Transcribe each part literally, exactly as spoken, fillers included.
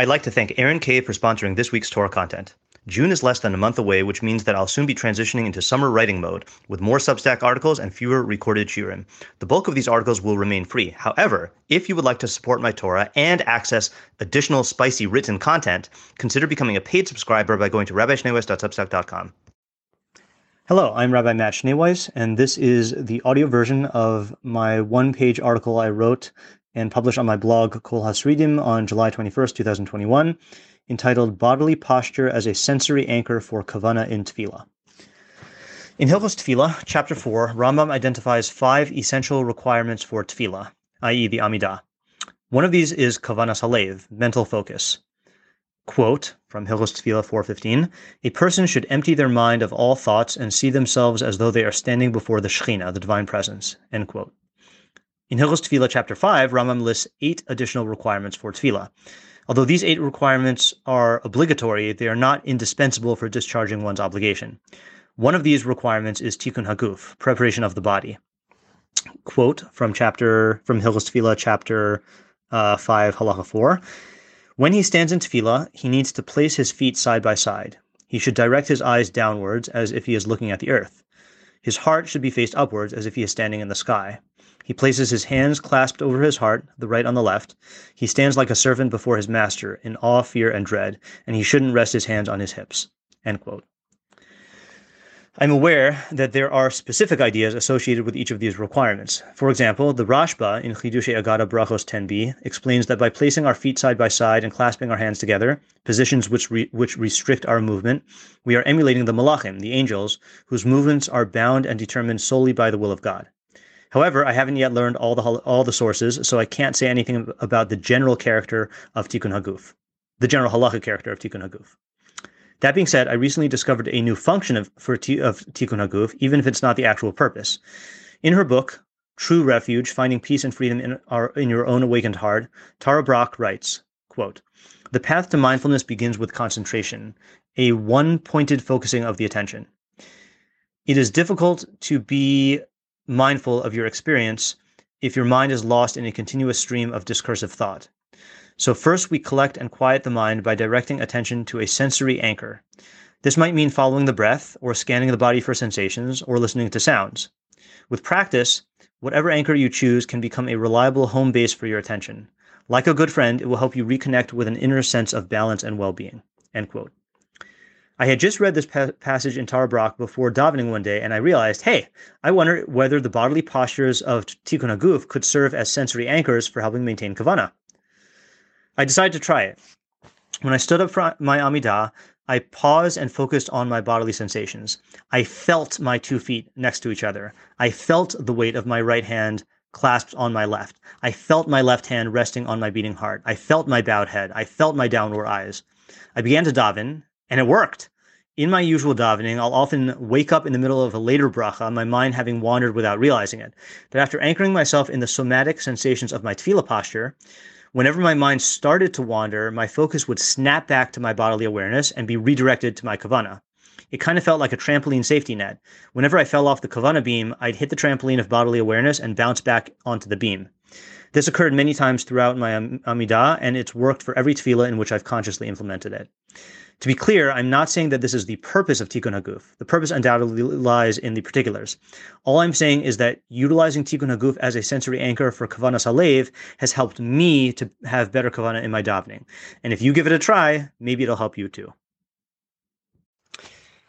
I'd like to thank Aaron Kay for sponsoring this week's Torah content. June is less than a month away, which means that I'll soon be transitioning into summer writing mode, with more Substack articles and fewer recorded shiurim. The bulk of these articles will remain free. However, if you would like to support my Torah and access additional spicy written content, consider becoming a paid subscriber by going to rabbi schneeweiss dot substack dot com. Hello, I'm Rabbi Matt Schneeweiss, and this is the audio version of my one-page article I wrote and published on my blog, Kol Hasridim, on July twenty-first, two thousand twenty-one, entitled Bodily Posture as a Sensory Anchor for Kavana in Tefillah. In Hilchos Tefillah, Chapter four, Rambam identifies five essential requirements for Tefillah, that is the Amidah. One of these is Kavanas Halev, mental focus. Quote, from Hilchos Tefillah four fifteen, "A person should empty their mind of all thoughts and see themselves as though they are standing before the Shekhinah, the Divine Presence." End quote. In Hilchos Tefillah Chapter five, Rambam lists eight additional requirements for Tefillah. Although these eight requirements are obligatory, they are not indispensable for discharging one's obligation. One of these requirements is Tikkun haguf, preparation of the body. Quote from chapter from Hilchos Tefillah Chapter uh, five, Halacha four, "When he stands in Tefillah, he needs to place his feet side by side. He should direct his eyes downwards as if he is looking at the earth. His heart should be faced upwards as if he is standing in the sky. He places his hands clasped over his heart, the right on the left. He stands like a servant before his master, in awe, fear, and dread, and he shouldn't rest his hands on his hips." End quote. I'm aware that there are specific ideas associated with each of these requirements. For example, the Rashba in Chidushei Aggadah Brachos ten b explains that by placing our feet side by side and clasping our hands together, positions which re- which restrict our movement, we are emulating the Malachim, the angels, whose movements are bound and determined solely by the will of God. However, I haven't yet learned all the all the sources, so I can't say anything about the general character of Tikkun Haguf, the general halacha character of Tikkun Haguf. That being said, I recently discovered a new function of, for, of Tikkun Haguf, even if it's not the actual purpose. In her book, True Refuge, Finding Peace and Freedom in, Our, in Your Own Awakened Heart, Tara Brach writes, quote, "The path to mindfulness begins with concentration, a one-pointed focusing of the attention. It is difficult to be mindful of your experience if your mind is lost in a continuous stream of discursive thought. So first we collect and quiet the mind by directing attention to a sensory anchor. This might mean following the breath, or scanning the body for sensations, or listening to sounds. With practice, whatever anchor you choose can become a reliable home base for your attention. Like a good friend, it will help you reconnect with an inner sense of balance and well-being." End quote. I had just read this pa- passage in Tara Brach before davening one day, and I realized, hey, I wonder whether the bodily postures of Tikkun Haguf could serve as sensory anchors for helping maintain kavanah. I decided to try it. When I stood up for my Amidah, I paused and focused on my bodily sensations. I felt my two feet next to each other. I felt the weight of my right hand clasped on my left. I felt my left hand resting on my beating heart. I felt my bowed head. I felt my downward eyes. I began to daven, and it worked. In my usual davening, I'll often wake up in the middle of a later bracha, my mind having wandered without realizing it. But after anchoring myself in the somatic sensations of my tefillah posture, whenever my mind started to wander, my focus would snap back to my bodily awareness and be redirected to my kavanah. It kind of felt like a trampoline safety net. Whenever I fell off the kavanah beam, I'd hit the trampoline of bodily awareness and bounce back onto the beam. This occurred many times throughout my am- Amidah, and it's worked for every tefillah in which I've consciously implemented it. To be clear, I'm not saying that this is the purpose of Tikkun Haguf. The purpose undoubtedly lies in the particulars. All I'm saying is that utilizing Tikkun Haguf as a sensory anchor for Kavanas Halev has helped me to have better kavanah in my davening. And if you give it a try, maybe it'll help you too.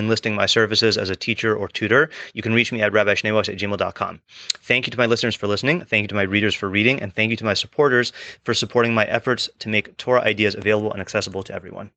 enlisting my services as a teacher or tutor, you can reach me at rabbi schneeweiss at gmail dot com. Thank you to my listeners for listening. Thank you to my readers for reading. And thank you to my supporters for supporting my efforts to make Torah ideas available and accessible to everyone.